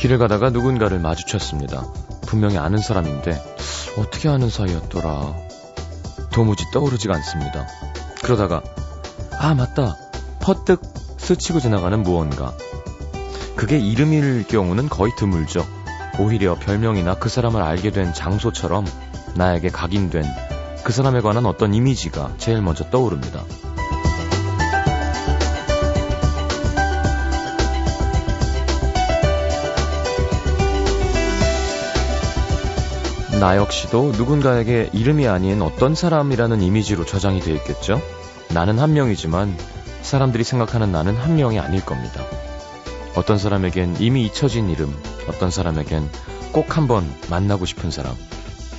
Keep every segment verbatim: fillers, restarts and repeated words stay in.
길을 가다가 누군가를 마주쳤습니다. 분명히 아는 사람인데 어떻게 아는 사이였더라. 도무지 떠오르지가 않습니다. 그러다가 아 맞다 퍼뜩 스치고 지나가는 무언가. 그게 이름일 경우는 거의 드물죠. 오히려 별명이나 그 사람을 알게 된 장소처럼 나에게 각인된 그 사람에 관한 어떤 이미지가 제일 먼저 떠오릅니다. 나 역시도 누군가에게 이름이 아닌 어떤 사람이라는 이미지로 저장이 되어 있겠죠? 나는 한 명이지만 사람들이 생각하는 나는 한 명이 아닐 겁니다. 어떤 사람에겐 이미 잊혀진 이름, 어떤 사람에겐 꼭 한번 만나고 싶은 사람,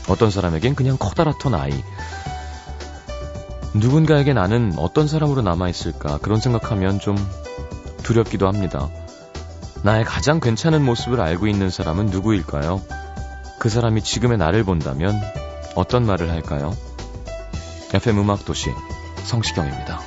어떤 사람에겐 그냥 커다랗던 아이. 누군가에게 나는 어떤 사람으로 남아있을까? 그런 생각하면 좀 두렵기도 합니다. 나의 가장 괜찮은 모습을 알고 있는 사람은 누구일까요? 그 사람이 지금의 나를 본다면 어떤 말을 할까요? 에프엠 음악도시 성시경입니다.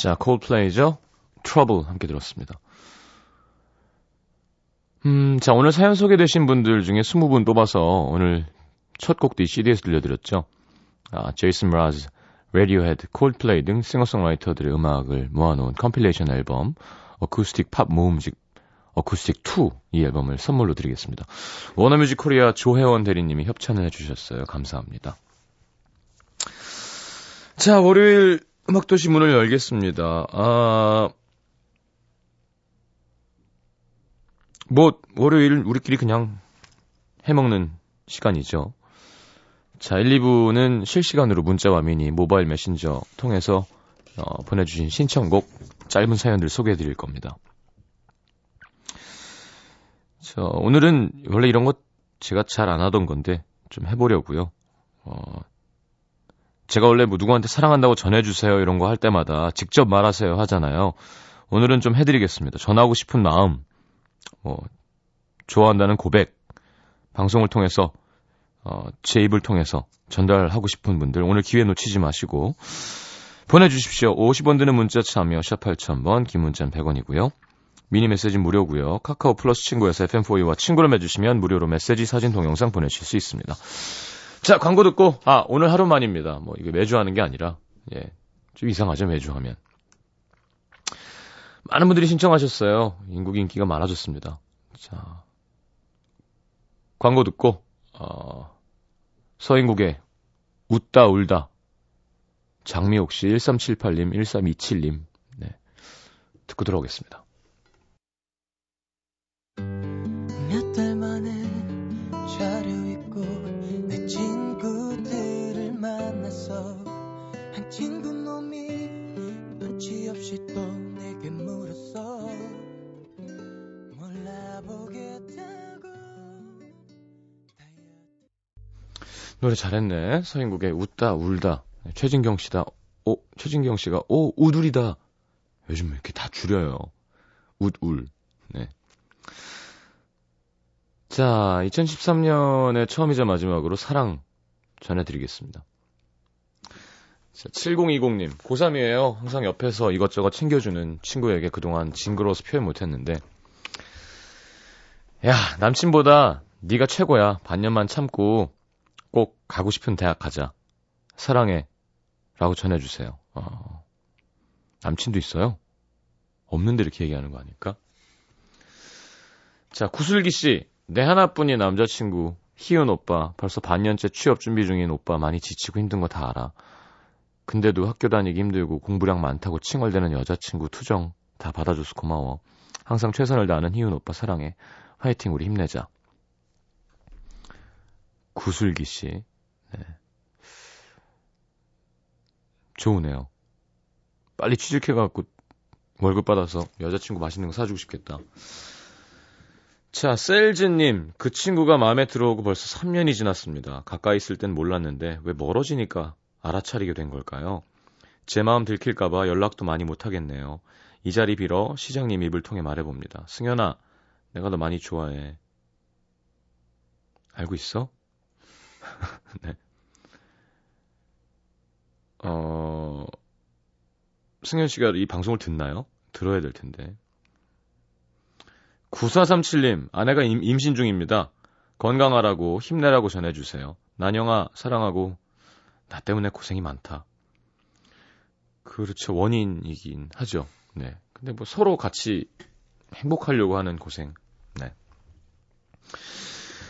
자, 콜드플레이죠? 트러블 함께 들었습니다. 음, 자, 오늘 사연 소개되신 분들 중에 스무 분 뽑아서 오늘 첫 곡도 이 씨디에서 들려드렸죠. 아, 제이슨 브라즈, 레디오헤드, 콜드플레이 등 싱어송라이터들의 음악을 모아놓은 컴필레이션 앨범 어쿠스틱 팝 모음집 어쿠스틱 투 이 앨범을 선물로 드리겠습니다. 워너뮤직 코리아 조혜원 대리님이 협찬을 해주셨어요. 감사합니다. 자, 월요일 음악도시 문을 열겠습니다. 아, 뭐, 월요일 우리끼리 그냥 해먹는 시간이죠. 자, 일, 이 부는 실시간으로 문자와 미니, 모바일 메신저 통해서 어, 보내주신 신청곡, 짧은 사연들 소개해드릴 겁니다. 자, 오늘은 원래 이런 거 제가 잘 안 하던 건데 좀 해보려고요. 어, 제가 원래 뭐 누구한테 사랑한다고 전해주세요 이런 거 할 때마다 직접 말하세요 하잖아요. 오늘은 좀 해드리겠습니다. 전하고 싶은 마음, 뭐 좋아한다는 고백, 방송을 통해서 어, 제 입을 통해서 전달하고 싶은 분들 오늘 기회 놓치지 마시고 보내주십시오. 오십 원 드는 문자 참여 샷 팔천 번, 긴 문자는 백 원이고요. 미니 메시지는 무료고요. 카카오 플러스 친구에서 에프엠포이와 친구를 맺으시면 무료로 메시지, 사진, 동영상 보내실 수 있습니다. 자, 광고 듣고, 아, 오늘 하루만입니다. 뭐, 이게 매주 하는 게 아니라, 예. 좀 이상하죠, 매주 하면. 많은 분들이 신청하셨어요. 인국이 인기가 많아졌습니다. 자. 광고 듣고, 어, 서인국의 웃다 울다. 장미옥 씨, 일삼칠팔 님, 일삼이칠 님. 네. 듣고 들어오겠습니다. 몇 달 만에 자료 있고, 한 친구 놈이 눈치 없이 또 내게 물었어. 몰라보겠다고. 노래 잘했네. 서인국의 웃다 울다. 최진경 씨다. 오, 최진경 씨가 오 우둘이다. 요즘 왜 이렇게 다 줄여요. 웃울. 네. 자, 이천십삼 년의 처음이자 마지막으로 사랑 전해드리겠습니다. 자, 칠공이공 님, 고삼이에요. 항상 옆에서 이것저것 챙겨주는 친구에게 그동안 징그러워서 표현 못했는데, 야, 남친보다 네가 최고야. 반년만 참고 꼭 가고 싶은 대학 가자. 사랑해 라고 전해주세요. 어, 남친도 있어요? 없는데 이렇게 얘기하는 거 아닐까? 자, 구슬기씨, 내 하나뿐인 남자친구 희은 오빠, 벌써 반년째 취업 준비 중인 오빠 많이 지치고 힘든 거 다 알아. 근데도 학교 다니기 힘들고 공부량 많다고 칭얼대는 여자친구 투정 다 받아줘서 고마워. 항상 최선을 다하는 희은 오빠 사랑해. 화이팅, 우리 힘내자. 구슬기 씨. 네. 좋으네요. 빨리 취직해갖고 월급 받아서 여자친구 맛있는 거 사주고 싶겠다. 자, 셀즈님, 그 친구가 마음에 들어오고 벌써 삼 년이 지났습니다. 가까이 있을 땐 몰랐는데 왜 멀어지니까 알아차리게 된 걸까요? 제 마음 들킬까봐 연락도 많이 못하겠네요. 이 자리 빌어 시장님 입을 통해 말해봅니다. 승현아, 내가 너 많이 좋아해. 알고 있어? 네. 어... 승현 씨가 이 방송을 듣나요? 들어야 될 텐데. 구사삼칠님, 아내가 임, 임신 중입니다. 건강하라고 힘내라고 전해주세요. 난영아, 사랑하고 나 때문에 고생이 많다. 그렇죠. 원인이긴 하죠. 네. 근데 뭐 서로 같이 행복하려고 하는 고생. 네.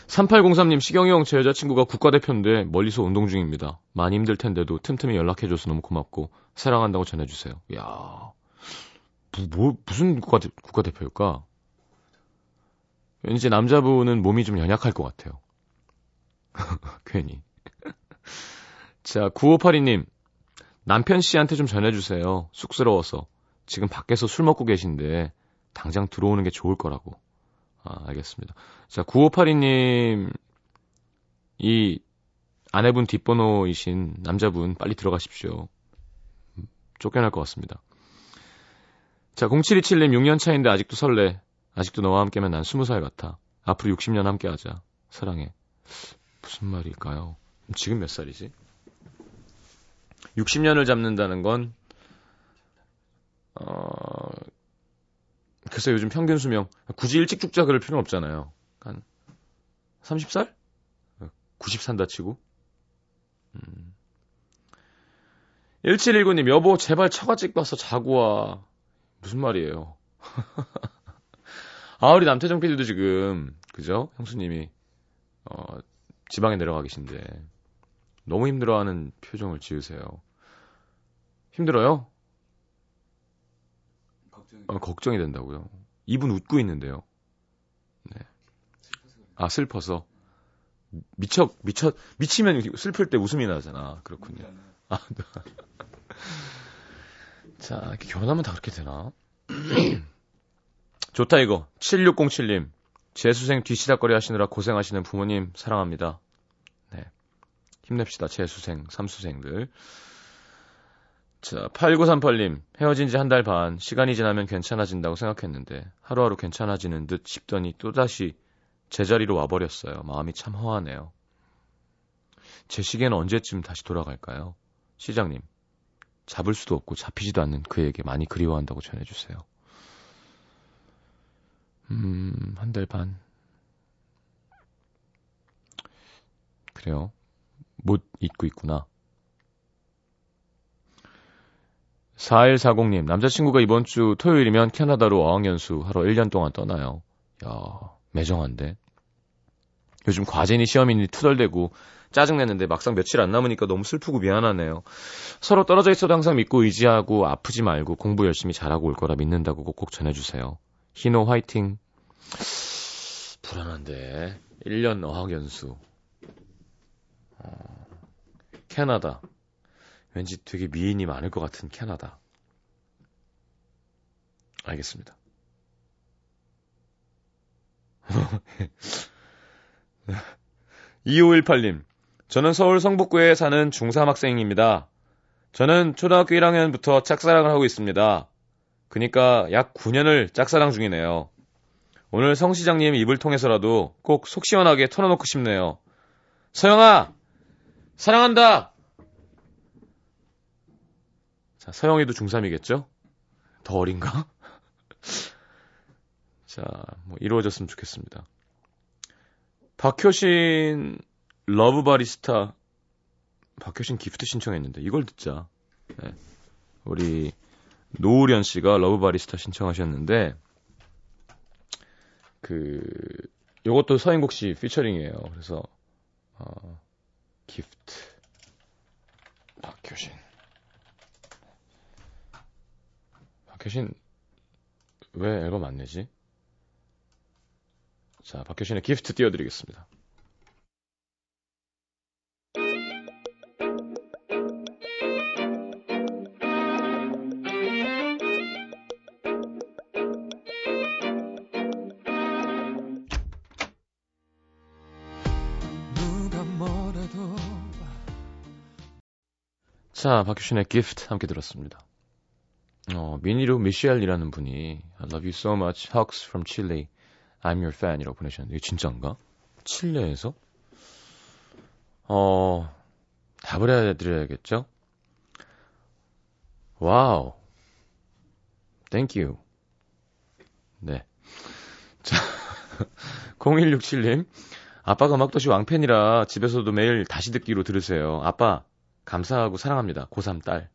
삼팔공삼님, 시경이 형, 제 여자친구가 국가대표인데 멀리서 운동 중입니다. 많이 힘들 텐데도 틈틈이 연락해줘서 너무 고맙고 사랑한다고 전해주세요. 이야, 뭐, 뭐, 무슨 국가대, 국가대표일까? 왠지 남자분은 몸이 좀 연약할 것 같아요. 괜히. 자, 구오팔이님, 남편 씨한테 좀 전해주세요. 쑥스러워서. 지금 밖에서 술 먹고 계신데 당장 들어오는 게 좋을 거라고. 아, 알겠습니다. 자, 구오팔이님, 이 아내분 뒷번호이신 남자분 빨리 들어가십시오. 쫓겨날 것 같습니다. 자, 공칠이칠님, 육 년 차인데 아직도 설레. 아직도 너와 함께면 난 스무 살 같아. 앞으로 육십 년 함께하자. 사랑해. 무슨 말일까요? 지금 몇 살이지? 육십 년을 잡는다는 건 어... 글쎄, 요즘 평균 수명, 굳이 일찍 죽자 그럴 필요는 없잖아요. 한 서른 살? 아흔 산다 치고. 음. 일칠일구님, 여보 제발 처갓집 가서 자고 와. 무슨 말이에요. 아, 우리 남태정 피디도 지금, 그죠? 형수님이 어, 지방에 내려가 계신데 너무 힘들어하는 표정을 지으세요. 힘들어요? 어, 걱정이 된다고요. 이분 웃고 있는데요. 네. 아, 슬퍼서. 미쳐, 미쳐, 미치면 슬플 때 웃음이 나잖아. 그렇군요. 아, 자, 결혼하면 다 그렇게 되나? 좋다, 이거. 칠육공칠님. 재수생 뒤치다거리 하시느라 고생하시는 부모님, 사랑합니다. 네. 힘냅시다, 재수생, 삼수생들. 자, 팔구삼팔님, 헤어진 지 한 달 반, 시간이 지나면 괜찮아진다고 생각했는데 하루하루 괜찮아지는 듯 싶더니 또다시 제자리로 와버렸어요. 마음이 참 허하네요. 제 시계는 언제쯤 다시 돌아갈까요? 시장님, 잡을 수도 없고 잡히지도 않는 그에게 많이 그리워한다고 전해주세요. 음, 한 달 반. 그래요. 못 잊고 있구나. 사일사공님, 남자친구가 이번 주 토요일이면 캐나다로 어학연수 하러 일 년 동안 떠나요. 야, 매정한데. 요즘 과제니 시험이니 투덜대고 짜증내는데 막상 며칠 안 남으니까 너무 슬프고 미안하네요. 서로 떨어져 있어도 항상 믿고 의지하고 아프지 말고 공부 열심히 잘하고 올 거라 믿는다고 꼭꼭 전해주세요. 희노 화이팅. 불안한데. 일 년 어학연수. 어, 캐나다. 왠지 되게 미인이 많을 것 같은 캐나다. 알겠습니다. 이오일팔님, 저는 서울 성북구에 사는 중삼 학생입니다. 저는 초등학교 일 학년부터 짝사랑을 하고 있습니다. 그러니까 약 구 년을 짝사랑 중이네요. 오늘 성 시장님 입을 통해서라도 꼭 속 시원하게 털어놓고 싶네요. 서영아, 사랑한다. 자, 서영이도 중삼이겠죠? 더 어린가? 자, 뭐 이루어졌으면 좋겠습니다. 박효신 러브 바리스타, 박효신 기프트 신청했는데 이걸 듣자. 네. 우리 노우련 씨가 러브 바리스타 신청하셨는데 그 이것도 서인국 씨 피처링이에요. 그래서 어, 기프트 박효신. 박효신 왜 앨범 안 내지? 자, 박효신의 기프트 띄워드리겠습니다. 자, 박효신의 Gift 함께 들었습니다. 어, 미니로 미셸이라는 분이 I love you so much, Hawks from Chile, I'm your fan 이라고 보내셨는데 이게 진짜인가? 칠레에서? 어, 답을 해드려야겠죠? 와우, thank you. 네. 자, 공일육칠님, 아빠가 음악도시 왕팬이라 집에서도 매일 다시 듣기로 들으세요. 아빠, 감사하고 사랑합니다. 고삼 딸.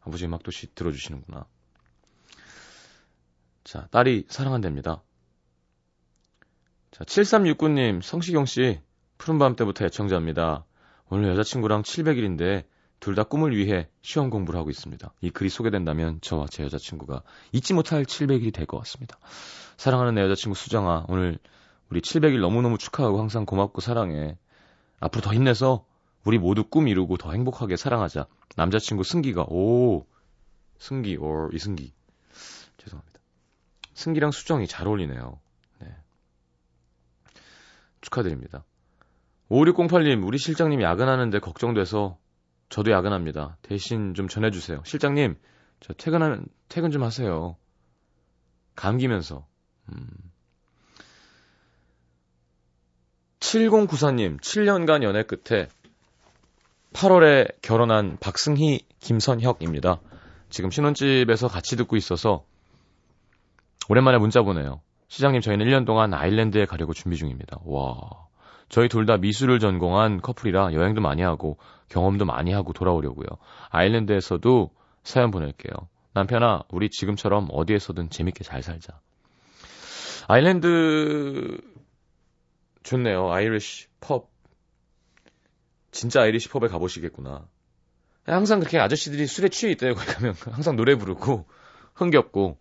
아버지 음악도시 들어주시는구나. 자, 딸이 사랑한답니다. 자, 칠삼육구님, 성시경씨, 푸른밤 때부터 애청자입니다. 오늘 여자친구랑 칠백 일인데 둘 다 꿈을 위해 시험 공부를 하고 있습니다. 이 글이 소개된다면 저와 제 여자친구가 잊지 못할 칠백 일이 될 것 같습니다. 사랑하는 내 여자친구 수정아, 오늘 우리 칠백 일 너무너무 축하하고 항상 고맙고 사랑해. 앞으로 더 힘내서 우리 모두 꿈 이루고 더 행복하게 사랑하자. 남자친구 승기가, 오, 승기, or 이승기. 죄송합니다. 승기랑 수정이 잘 어울리네요. 네. 축하드립니다. 오육공팔님, 우리 실장님 야근하는데 걱정돼서 저도 야근합니다. 대신 좀 전해주세요. 실장님, 저 퇴근하면, 퇴근 좀 하세요. 감기면서. 음. 칠공구사님, 칠 년간 연애 끝에 팔월에 결혼한 박승희, 김선혁입니다. 지금 신혼집에서 같이 듣고 있어서 오랜만에 문자 보내요. 시장님, 저희는 일 년 동안 아일랜드에 가려고 준비 중입니다. 와, 저희 둘 다 미술을 전공한 커플이라 여행도 많이 하고 경험도 많이 하고 돌아오려고요. 아일랜드에서도 사연 보낼게요. 남편아, 우리 지금처럼 어디에서든 재밌게 잘 살자. 아일랜드 좋네요. 아이리쉬 펍. 진짜 아이리쉬 펍에 가보시겠구나. 항상 그렇게 아저씨들이 술에 취해 있대요. 거기 가면 항상 노래 부르고 흥겹고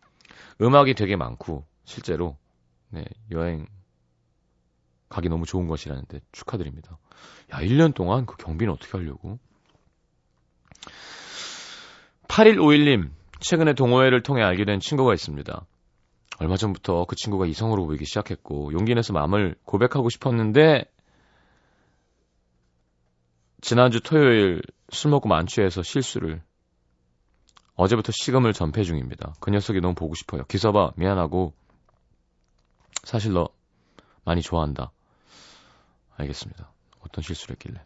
음악이 되게 많고 실제로 네, 여행 가기 너무 좋은 것이라는데 축하드립니다. 야, 일 년 동안 그 경비는 어떻게 하려고? 팔일오일님, 최근에 동호회를 통해 알게 된 친구가 있습니다. 얼마 전부터 그 친구가 이성으로 보이기 시작했고 용기 내서 마음을 고백하고 싶었는데 지난주 토요일 술 먹고 만취해서 실수를 어제부터 식음을 전폐 중입니다. 그 녀석이 너무 보고 싶어요. 기서봐, 미안하고 사실 너 많이 좋아한다. 알겠습니다. 어떤 실수를 했길래.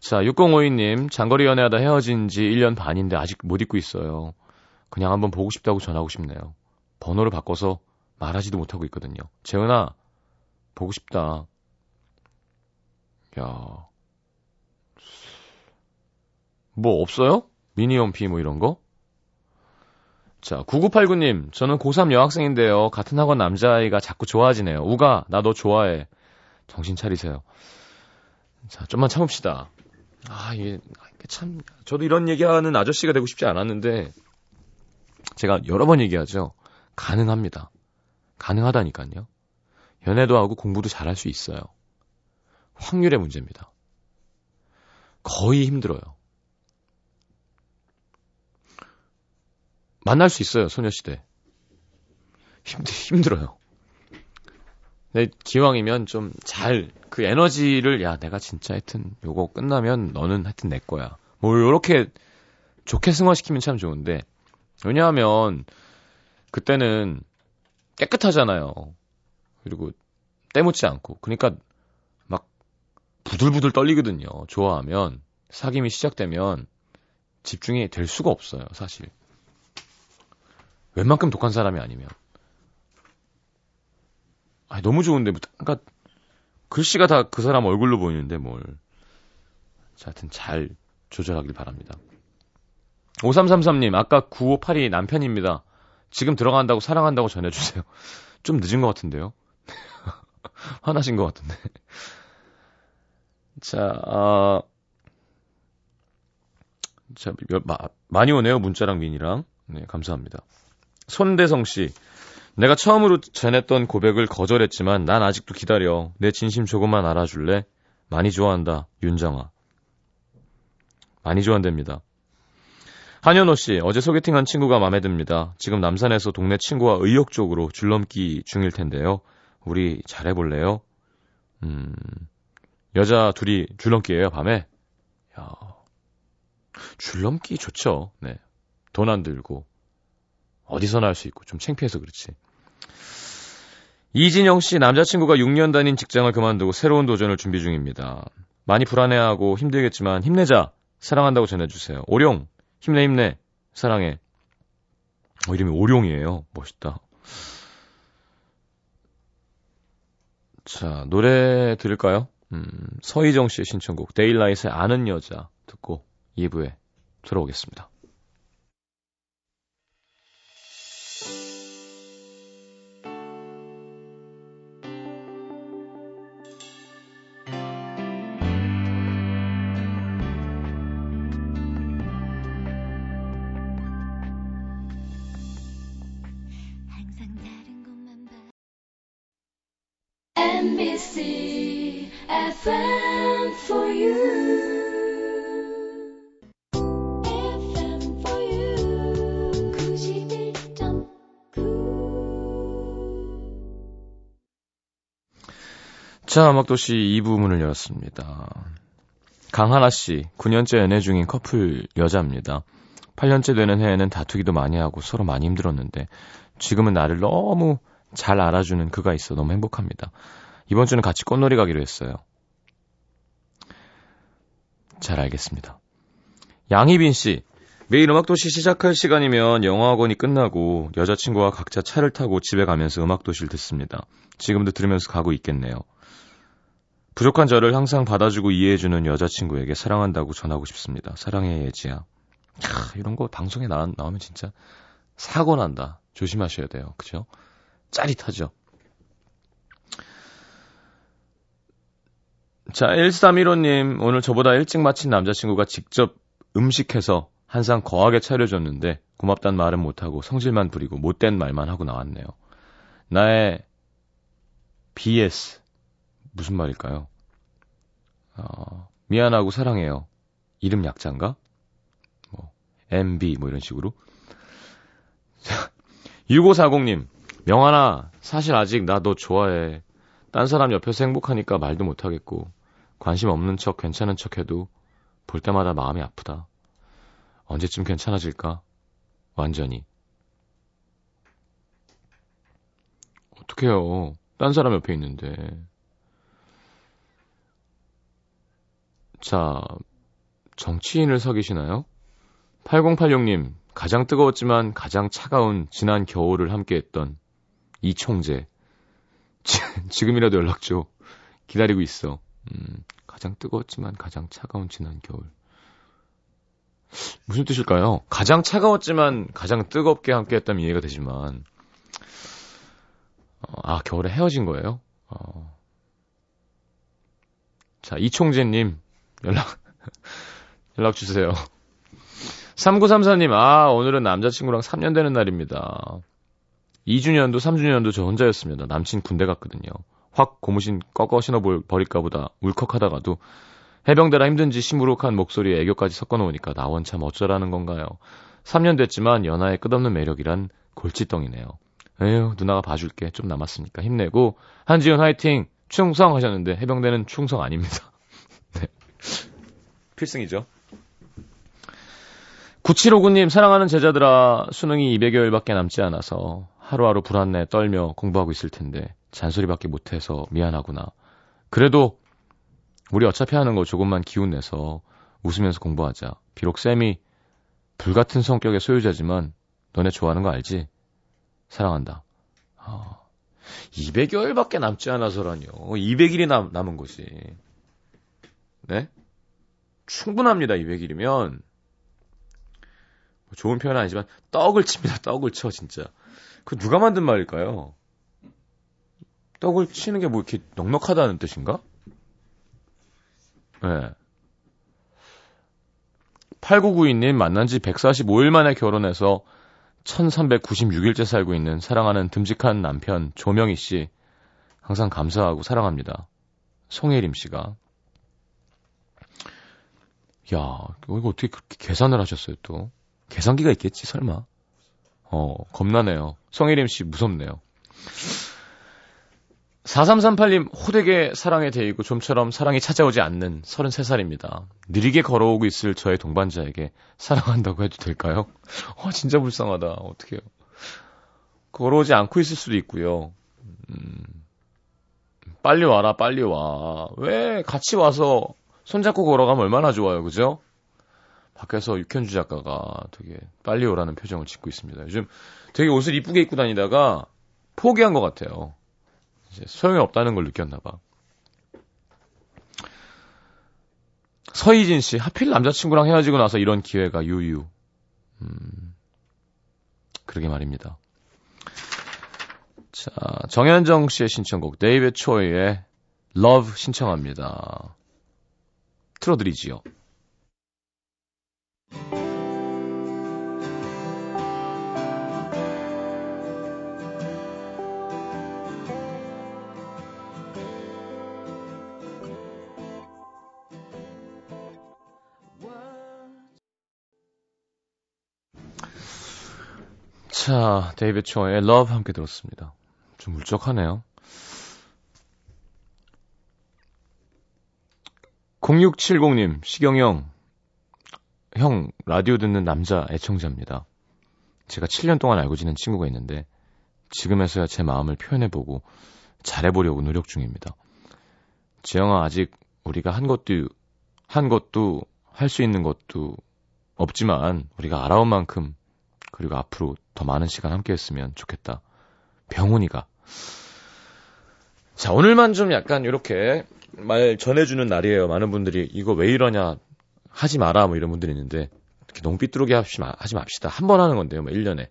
자, 육공오이님, 장거리 연애하다 헤어진 지 일 년 반인데 아직 못 잊고 있어요. 그냥 한번 보고 싶다고 전하고 싶네요. 번호를 바꿔서 말하지도 못하고 있거든요. 재은아, 보고 싶다. 야, 뭐 없어요? 미니홈피 뭐 이런 거? 자, 구구팔구님, 저는 고삼 여학생인데요. 같은 학원 남자아이가 자꾸 좋아지네요. 우가, 나 너 좋아해. 정신 차리세요. 자, 좀만 참읍시다. 아, 이게 참, 저도 이런 얘기하는 아저씨가 되고 싶지 않았는데 제가 여러 번 얘기하죠. 가능합니다. 가능하다니까요. 연애도 하고 공부도 잘할 수 있어요. 확률의 문제입니다. 거의 힘들어요. 만날 수 있어요, 소녀시대. 힘, 힘들어요. 근데 기왕이면 좀 잘 그 에너지를, 야, 내가 진짜 하여튼 요거 끝나면 너는 하여튼 내 거야. 뭐 요렇게 좋게 승화시키면 참 좋은데 왜냐하면 그때는 깨끗하잖아요. 그리고 때묻지 않고. 그러니까 막 부들부들 떨리거든요. 좋아하면. 사귐이 시작되면 집중이 될 수가 없어요, 사실. 웬만큼 독한 사람이 아니면. 아니, 너무 좋은데, 뭐, 그러니까, 글씨가 다 그 사람 얼굴로 보이는데, 뭘. 자, 하여튼 잘 조절하길 바랍니다. 오삼삼삼님, 아까 구오팔이 남편입니다. 지금 들어간다고 사랑한다고 전해주세요. 좀 늦은 것 같은데요? 화나신 것 같은데. 자, 어... 자, 마, 많이 오네요, 문자랑 민이랑. 네, 감사합니다. 손대성 씨, 내가 처음으로 전했던 고백을 거절했지만 난 아직도 기다려. 내 진심 조금만 알아줄래? 많이 좋아한다, 윤정아. 많이 좋아한답니다. 한현호 씨, 어제 소개팅한 친구가 마음에 듭니다. 지금 남산에서 동네 친구와 의욕적으로 줄넘기 중일 텐데요. 우리 잘해볼래요? 음, 여자 둘이 줄넘기예요, 밤에? 야, 줄넘기 좋죠. 네. 돈 안 들고 어디서나 할 수 있고 좀 창피해서 그렇지. 이진영 씨, 남자친구가 육 년 다닌 직장을 그만두고 새로운 도전을 준비 중입니다. 많이 불안해하고 힘들겠지만 힘내자, 사랑한다고 전해주세요. 오룡, 힘내 힘내, 사랑해. 어, 이름이 오룡이에요. 멋있다. 자, 노래 들을까요? 음, 서희정 씨의 신청곡 데일라이트의 아는 여자 듣고 이 부에 들어오겠습니다. 엠비씨 에프엠 for you. 에프엠 for you. 구십일 점 구. 자, 음악도시 이 부 문을 열었습니다. 강하나 씨, 구 년째 연애 중인 커플 여자입니다. 팔 년째 되는 해에는 다투기도 많이 하고 서로 많이 힘들었는데 지금은 나를 너무 잘 알아주는 그가 있어 너무 행복합니다. 이번 주는 같이 꽃놀이 가기로 했어요. 잘 알겠습니다. 양희빈 씨, 매일 음악도시 시작할 시간이면 영어학원이 끝나고 여자친구와 각자 차를 타고 집에 가면서 음악도시를 듣습니다. 지금도 들으면서 가고 있겠네요. 부족한 저를 항상 받아주고 이해해주는 여자친구에게 사랑한다고 전하고 싶습니다. 사랑해, 예지야. 캬, 이런 거 방송에 나, 나오면 진짜 사고 난다. 조심하셔야 돼요. 그죠? 짜릿하죠. 자, 일삼일오님, 오늘 저보다 일찍 마친 남자친구가 직접 음식해서 한 상 거하게 차려줬는데 고맙단 말은 못하고 성질만 부리고 못된 말만 하고 나왔네요. 나의 비에스, 무슨 말일까요? 어, 미안하고 사랑해요. 이름 약자인가? 뭐 엠비 뭐 이런 식으로. 육오사공님, 명환아, 사실 아직 나 너 좋아해. 딴 사람 옆에서 행복하니까 말도 못하겠고 관심 없는 척 괜찮은 척해도 볼 때마다 마음이 아프다. 언제쯤 괜찮아질까? 완전히. 어떡해요. 딴 사람 옆에 있는데. 자, 정치인을 사귀시나요? 팔공팔육님, 가장 뜨거웠지만 가장 차가운 지난 겨울을 함께했던 이총재. 지금이라도 연락 줘. 기다리고 있어. 음, 가장 뜨거웠지만 가장 차가운 지난 겨울. 무슨 뜻일까요? 가장 차가웠지만 가장 뜨겁게 함께했다면 이해가 되지만, 어, 아, 겨울에 헤어진 거예요? 어. 자, 이총재님, 연락, 연락 주세요. 삼구삼사님, 아, 오늘은 남자친구랑 삼 년 되는 날입니다. 이 주년도 삼 주년도 저 혼자였습니다. 남친 군대 갔거든요. 확 고무신 꺾어 신어버릴까 보다 울컥하다가도 해병대라 힘든지 시무룩한 목소리에 애교까지 섞어놓으니까 나 원참 어쩌라는 건가요. 삼 년 됐지만 연하의 끝없는 매력이란 골칫덩이네요. 에휴, 누나가 봐줄게. 좀 남았으니까 힘내고 한지훈 화이팅! 충성! 하셨는데 해병대는 충성 아닙니다. 네. 필승이죠. 구칠오구님, 사랑하는 제자들아, 수능이 이백여일밖에 남지 않아서 하루하루 불안해 떨며 공부하고 있을 텐데 잔소리밖에 못해서 미안하구나. 그래도 우리 어차피 하는 거 조금만 기운 내서 웃으면서 공부하자. 비록 쌤이 불같은 성격의 소유자지만 너네 좋아하는 거 알지? 사랑한다. 아, 이백여일밖에 남지 않아서라뇨. 이백일이 남, 남은 거지. 네? 충분합니다. 이백일이면. 좋은 표현은 아니지만 떡을 칩니다. 떡을 쳐 진짜. 그 누가 만든 말일까요? 떡을 치는 게 뭐 이렇게 넉넉하다는 뜻인가? 네. 팔구구이님, 만난 지 백사십오일 만에 결혼해서 천삼백구십육일째 살고 있는 사랑하는 듬직한 남편 조명희 씨, 항상 감사하고 사랑합니다. 송혜림 씨가. 야, 이거 어떻게 그렇게 계산을 하셨어요 또? 계산기가 있겠지 설마. 어, 겁나네요. 성혜림 씨 무섭네요. 사삼삼팔 님, 호되게 사랑에 데이고 좀처럼 사랑이 찾아오지 않는 서른세 살입니다. 느리게 걸어오고 있을 저의 동반자에게 사랑한다고 해도 될까요? 와, 진짜 불쌍하다. 어떡해요. 걸어오지 않고 있을 수도 있고요. 음, 빨리 와라, 빨리 와. 왜 같이 와서 손잡고 걸어가면 얼마나 좋아요, 그죠? 밖에서 육현주 작가가 되게 빨리 오라는 표정을 짓고 있습니다. 요즘 되게 옷을 이쁘게 입고 다니다가 포기한 것 같아요. 이제 소용이 없다는 걸 느꼈나 봐. 서희진 씨, 하필 남자친구랑 헤어지고 나서 이런 기회가 유유. 음, 그러게 말입니다. 자, 정현정 씨의 신청곡 데이비드 초이의 Love 신청합니다. 틀어드리지요. 자, 데이비드 초어의 Love 함께 들었습니다. 좀 울적하네요. 공육칠공 님, 시경영 형, 라디오 듣는 남자 애청자입니다. 제가 칠 년 동안 알고 지낸 친구가 있는데 지금에서야 제 마음을 표현해보고 잘해보려고 노력 중입니다. 지영아, 아직 우리가 한 것도 한 것도 할 수 있는 것도 없지만 우리가 알아온 만큼 그리고 앞으로 더 많은 시간 함께했으면 좋겠다. 병훈이가. 자, 오늘만 좀 약간 이렇게 말 전해주는 날이에요. 많은 분들이 이거 왜 이러냐, 하지 마라, 뭐 이런 분들이 있는데, 이렇게 너무 삐뚤게 하지, 마, 하지 맙시다. 한 번 하는 건데요, 뭐 일 년에.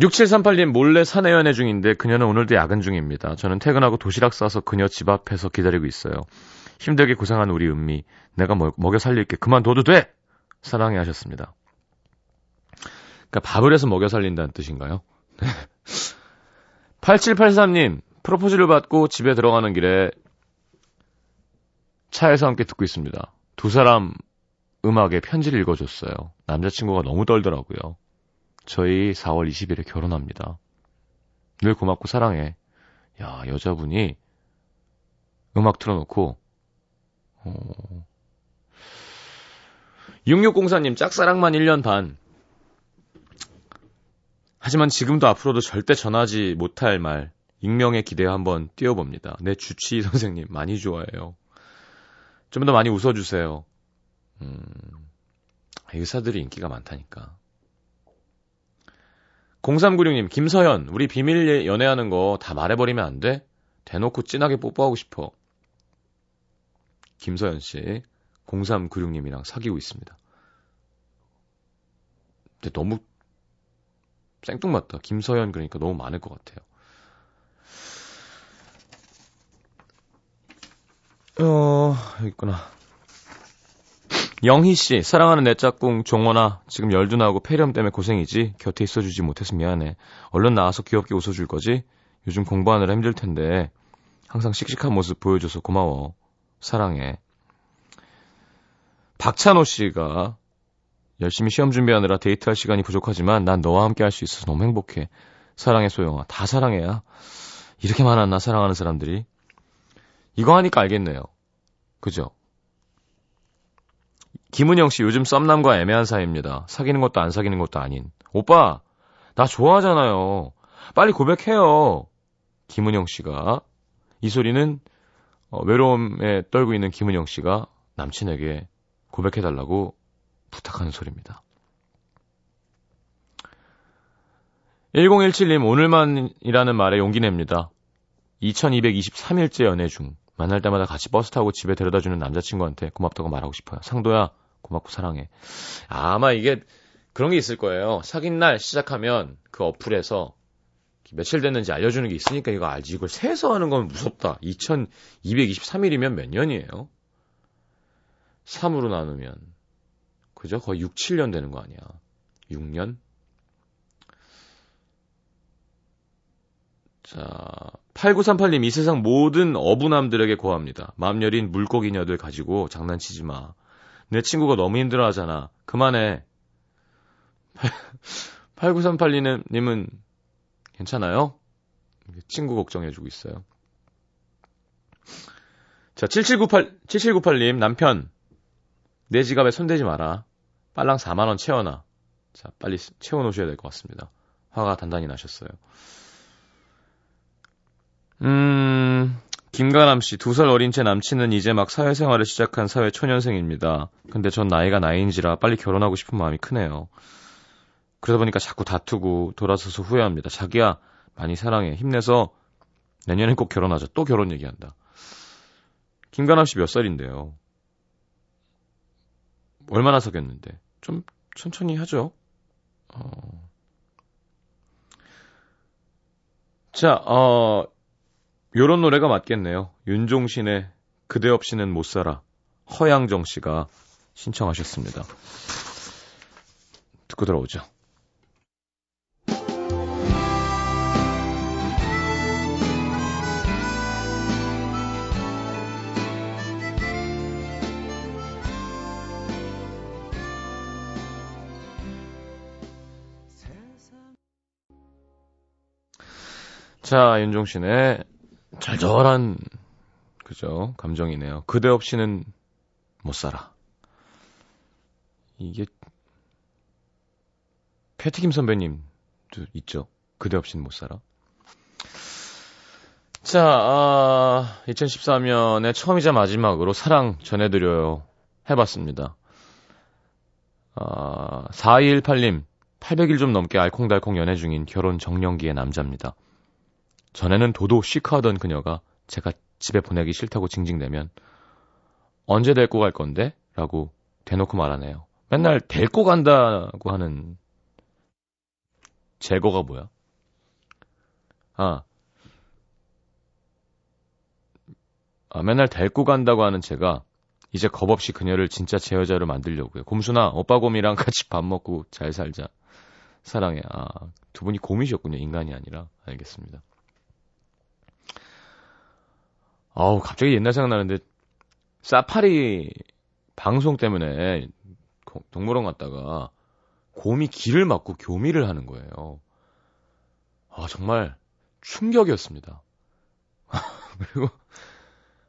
육칠삼팔 님, 몰래 사내 연애 중인데 그녀는 오늘도 야근 중입니다. 저는 퇴근하고 도시락 싸서 그녀 집 앞에서 기다리고 있어요. 힘들게 고생한 우리 은미, 내가 먹여 살릴게. 그만둬도 돼! 사랑해 하셨습니다. 그러니까 밥을 해서 먹여 살린다는 뜻인가요? 팔칠팔삼 님, 프로포즈를 받고 집에 들어가는 길에 차에서 함께 듣고 있습니다. 두 사람 음악에 편지를 읽어줬어요. 남자친구가 너무 떨더라고요. 저희 사월 이십일에 결혼합니다. 늘 고맙고 사랑해. 야, 여자분이 음악 틀어놓고. 어... 육육공사 님, 짝사랑만 일 년 반. 하지만 지금도 앞으로도 절대 전하지 못할 말, 익명의 기대에 한번 띄워봅니다. 내 주치의 선생님 많이 좋아해요. 좀 더 많이 웃어주세요. 음, 의사들이 인기가 많다니까. 공삼구육 님, 김서현, 우리 비밀 연애하는 거 다 말해버리면 안 돼? 대놓고 진하게 뽀뽀하고 싶어. 김서현 씨, 공삼구육 님이랑 사귀고 있습니다. 근데 너무 생뚱맞다. 김서현 그러니까 너무 많을 것 같아요. 어, 여기 있구나. 영희씨, 사랑하는 내 짝꿍 종원아, 지금 열둔하고 폐렴 때문에 고생이지. 곁에 있어주지 못해서 미안해. 얼른 나와서 귀엽게 웃어줄 거지? 요즘 공부하느라 힘들텐데 항상 씩씩한 모습 보여줘서 고마워. 사랑해. 박찬호씨가, 열심히 시험 준비하느라 데이트할 시간이 부족하지만 난 너와 함께 할 수 있어서 너무 행복해. 사랑해 소영아. 다 사랑해야. 이렇게 많았나, 사랑하는 사람들이. 이거 하니까 알겠네요. 그죠? 김은영 씨, 요즘 썸남과 애매한 사이입니다. 사귀는 것도 안 사귀는 것도 아닌. 오빠, 나 좋아하잖아요. 빨리 고백해요. 김은영 씨가. 이 소리는 어, 외로움에 떨고 있는 김은영 씨가 남친에게 고백해달라고 부탁하는 소리입니다. 일공일칠 님, 오늘만이라는 말에 용기 냅니다. 이천이백이십삼 일째 연애 중. 만날 때마다 같이 버스 타고 집에 데려다주는 남자친구한테 고맙다고 말하고 싶어요. 상도야, 고맙고 사랑해. 아마 이게 그런 게 있을 거예요. 사귄 날 시작하면 그 어플에서 며칠 됐는지 알려주는 게 있으니까 이거 알지. 이걸 세서 하는 건 무섭다. 이천이백이십삼 일이면 몇 년이에요? 삼으로 나누면, 그죠? 거의 육, 칠 년 되는 거 아니야. 육 년? 자, 팔구삼팔 님, 이 세상 모든 어부남들에게 고합니다. 맘여린 물고기녀들 가지고 장난치지 마. 내 친구가 너무 힘들어하잖아. 그만해. 팔구삼팔 님은 괜찮아요? 친구 걱정해주고 있어요. 자, 칠칠구팔, 칠칠구팔 님, 남편, 내 지갑에 손대지 마라. 빨랑 사만 원 채워놔. 자, 빨리 채워놓으셔야 될 것 같습니다. 화가 단단히 나셨어요. 음, 김가람 씨, 두 살 어린 제 남친은 이제 막 사회생활을 시작한 사회 초년생입니다. 근데 전 나이가 나이인지라 빨리 결혼하고 싶은 마음이 크네요. 그러다 보니까 자꾸 다투고 돌아서서 후회합니다. 자기야, 많이 사랑해. 힘내서 내년엔 꼭 결혼하자. 또 결혼 얘기한다. 김가람 씨 몇 살인데요? 얼마나 사귀었는데? 좀 천천히 하죠. 어... 자, 어, 요런 노래가 맞겠네요. 윤종신의 그대 없이는 못 살아. 허양정 씨가 신청하셨습니다. 듣고 들어오죠. 자, 윤종신의 절절한, 그죠, 감정이네요. 그대 없이는 못 살아. 이게, 패티김 선배님도 있죠. 그대 없이는 못 살아. 자, 아, 이천십사 년에 처음이자 마지막으로 사랑 전해드려요. 해봤습니다. 아, 사이일팔 님, 팔백 일 좀 넘게 알콩달콩 연애 중인 결혼 정년기의 남자입니다. 전에는 도도 시크하던 그녀가 제가 집에 보내기 싫다고 징징대면 언제 데리고 갈 건데? 라고 대놓고 말하네요. 맨날 데리고 간다고 하는 제거가 뭐야? 아, 아 맨날 데리고 간다고 하는 제가 이제 겁없이 그녀를 진짜 제 여자로 만들려고요. 곰순아, 오빠 곰이랑 같이 밥 먹고 잘 살자. 사랑해. 아, 두 분이 곰이셨군요. 인간이 아니라. 알겠습니다. 아우, 갑자기 옛날 생각나는데, 사파리 방송 때문에 동물원 갔다가 곰이 길을 막고 교미를 하는 거예요. 아, 정말 충격이었습니다. 그리고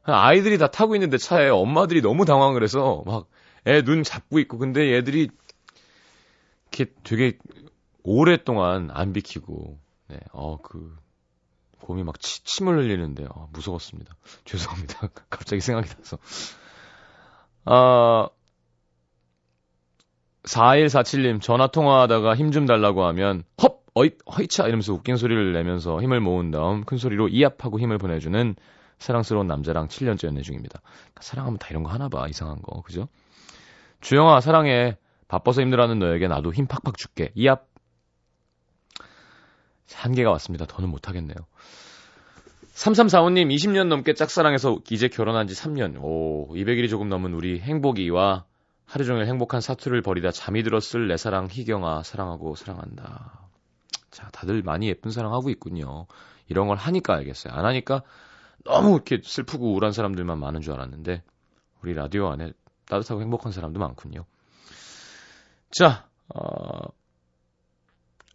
아이들이 다 타고 있는데 차에 엄마들이 너무 당황을 해서 막 애 눈 잡고 있고, 근데 얘들이 이렇게 되게 오랫동안 안 비키고, 네, 어, 그, 곰이 막 치, 침을 흘리는데, 아, 무서웠습니다. 죄송합니다. 갑자기 생각이 나서. 아, 사일사칠 님, 전화통화하다가 힘 좀 달라고 하면, 헙! 어이, 허이차! 이러면서 웃긴 소리를 내면서 힘을 모은 다음 큰 소리로 이압하고 힘을 보내주는 사랑스러운 남자랑 칠 년째 연애 중입니다. 사랑하면 다 이런 거 하나 봐. 이상한 거. 그죠? 주영아, 사랑해. 바빠서 힘들어하는 너에게 나도 힘 팍팍 줄게. 이압! 한계가 왔습니다. 더는 못하겠네요. 삼삼사오 님, 이십 년 넘게 짝사랑해서 이제 결혼한 지 삼 년. 오, 이백 일이 조금 넘은 우리 행복이와 하루 종일 행복한 사투를 벌이다 잠이 들었을 내 사랑 희경아, 사랑하고 사랑한다. 자, 다들 많이 예쁜 사랑하고 있군요. 이런 걸 하니까 알겠어요. 안 하니까 너무 이렇게 슬프고 우울한 사람들만 많은 줄 알았는데, 우리 라디오 안에 따뜻하고 행복한 사람도 많군요. 자, 어...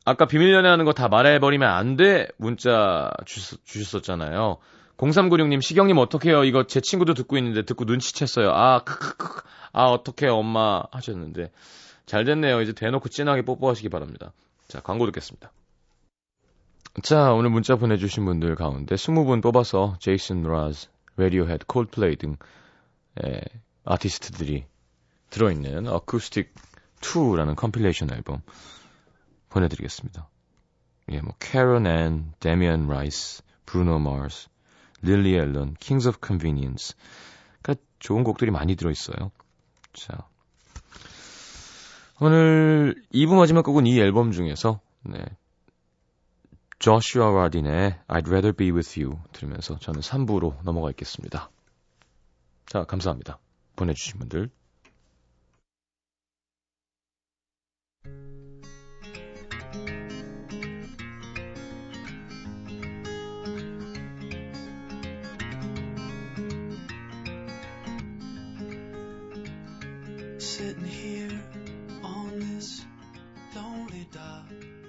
아까 비밀 연애하는 거 다 말해버리면 안 돼 문자 주셨, 주셨었잖아요. 공삼구육 님, 시경님 어떡해요? 이거 제 친구도 듣고 있는데 듣고 눈치챘어요. 아, 크크크. 아, 어떡해 엄마 하셨는데 잘 됐네요. 이제 대놓고 진하게 뽀뽀하시기 바랍니다. 자, 광고 듣겠습니다. 자, 오늘 문자 보내주신 분들 가운데 스무 분 뽑아서 제이슨 브라즈, 레디오헤드, 콜드플레이 등 에, 아티스트들이 들어있는 어쿠스틱 투라는 컴필레이션 앨범 보내드리겠습니다. 예, 뭐 캐런 앤, 데미안 라이스, 브루노 마스, 릴리 앨런, 킹스 오브 컨비니언스, 그러니까 좋은 곡들이 많이 들어있어요. 자, 오늘 이 부 마지막 곡은 이 앨범 중에서 네, 조슈아 라딘의 I'd Rather Be With You 들으면서 저는 삼 부로 넘어가 있겠습니다. 자, 감사합니다. 보내주신 분들. Sitting here on this lonely dock.